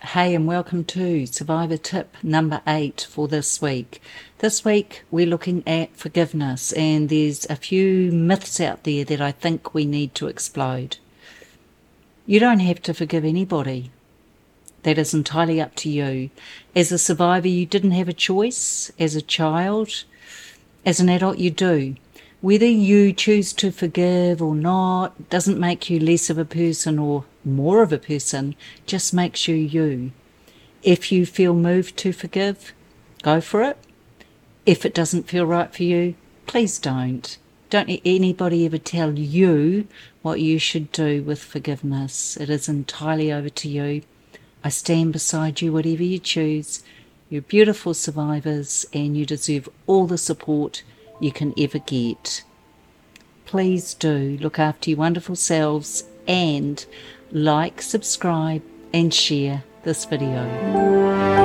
Hey, and welcome to Survivor Tip number 8 for this week. This week we're looking at forgiveness, and there's a few myths out there that I think we need to explode. You don't have to forgive anybody. That is entirely up to you. As a survivor, you didn't have a choice. As a child, as an adult, you do. Whether you choose to forgive or not doesn't make you less of a person or more of a person, just makes you you. If you feel moved to forgive, go for it. If it doesn't feel right for you, please don't. Don't let anybody ever tell you what you should do with forgiveness. It is entirely over to you. I stand beside you, whatever you choose. You're beautiful survivors and you deserve all the support you can ever get. Please do look after your wonderful selves and like, subscribe and share this video.